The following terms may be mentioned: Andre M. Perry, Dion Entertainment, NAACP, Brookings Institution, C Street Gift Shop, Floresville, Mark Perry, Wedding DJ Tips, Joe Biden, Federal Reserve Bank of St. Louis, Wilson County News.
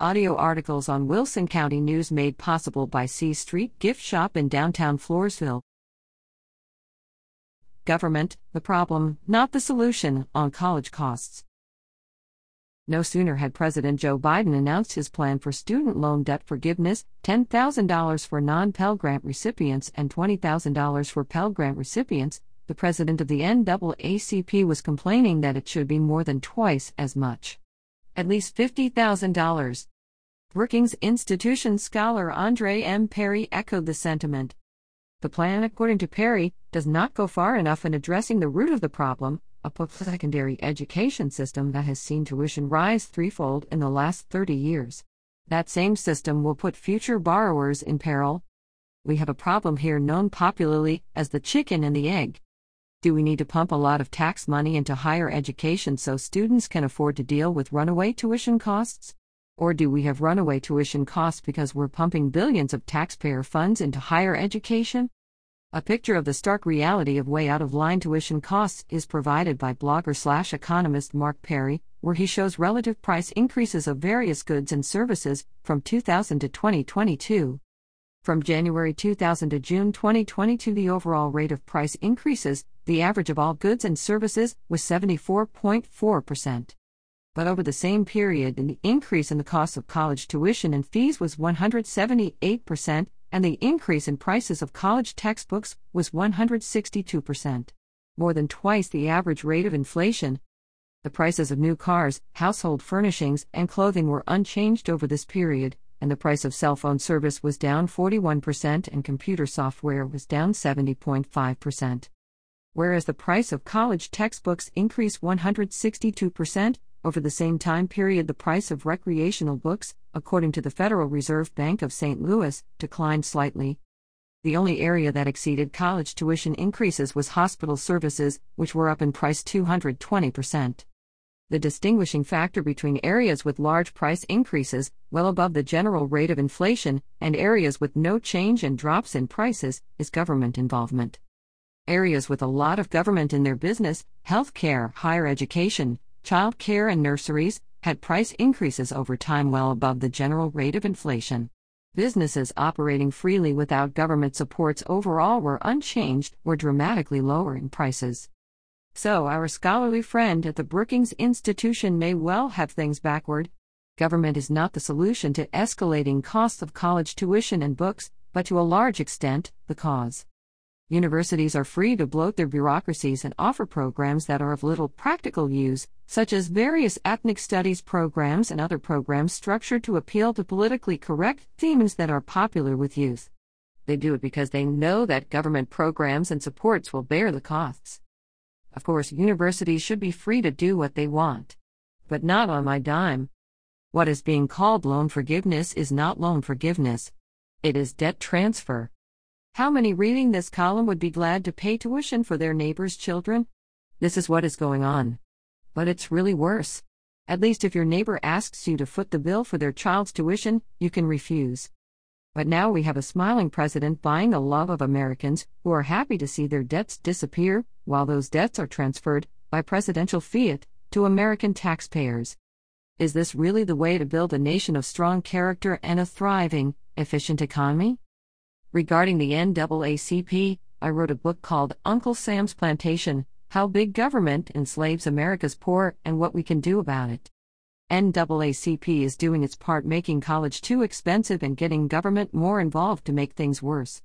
Audio articles on Wilson County News made possible by C Street Gift Shop in downtown Floresville. Government, the problem, not the solution, on college costs. No sooner had President Joe Biden announced his plan for student loan debt forgiveness, $10,000 for non-Pell Grant recipients and $20,000 for Pell Grant recipients, the president of the NAACP was complaining that it should be more than twice as much. At least $50,000. Brookings Institution scholar Andre M. Perry echoed the sentiment. The plan, according to Perry, does not go far enough in addressing the root of the problem, a post-secondary education system that has seen tuition rise threefold in the last 30 years. That same system will put future borrowers in peril. We have a problem here known popularly as the chicken and the egg. Do we need to pump a lot of tax money into higher education so students can afford to deal with runaway tuition costs? Or do we have runaway tuition costs because we're pumping billions of taxpayer funds into higher education? A picture of the stark reality of way out-of-line tuition costs is provided by blogger/economist Mark Perry, where he shows relative price increases of various goods and services from 2000 to 2022. From January 2000 to June 2022, the overall rate of price increases, the average of all goods and services, was 74.4%. But over the same period, the increase in the cost of college tuition and fees was 178%, and the increase in prices of college textbooks was 162%. More than twice the average rate of inflation. The prices of new cars, household furnishings, and clothing were unchanged over this period, and the price of cell phone service was down 41% and computer software was down 70.5%. Whereas the price of college textbooks increased 162%, over the same time period the price of recreational books, according to the Federal Reserve Bank of St. Louis, declined slightly. The only area that exceeded college tuition increases was hospital services, which were up in price 220%. The distinguishing factor between areas with large price increases, well above the general rate of inflation, and areas with no change and drops in prices, is government involvement. Areas with a lot of government in their business, healthcare, higher education, child care, and nurseries, had price increases over time well above the general rate of inflation. Businesses operating freely without government supports overall were unchanged or dramatically lower in prices. So our scholarly friend at the Brookings Institution may well have things backward. Government is not the solution to escalating costs of college tuition and books, but to a large extent, the cause. Universities are free to bloat their bureaucracies and offer programs that are of little practical use, such as various ethnic studies programs and other programs structured to appeal to politically correct themes that are popular with youth. They do it because they know that government programs and supports will bear the costs. Of course, universities should be free to do what they want. But not on my dime. What is being called loan forgiveness is not loan forgiveness. It is debt transfer. How many reading this column would be glad to pay tuition for their neighbor's children? This is what is going on. But it's really worse. At least if your neighbor asks you to foot the bill for their child's tuition, you can refuse. But now we have a smiling president buying the love of Americans who are happy to see their debts disappear, while those debts are transferred, by presidential fiat, to American taxpayers. Is this really the way to build a nation of strong character and a thriving, efficient economy? Regarding the NAACP, I wrote a book called Uncle Sam's Plantation: How Big Government Enslaves America's Poor and What We Can Do About It. NAACP is doing its part, making college too expensive and getting government more involved to make things worse.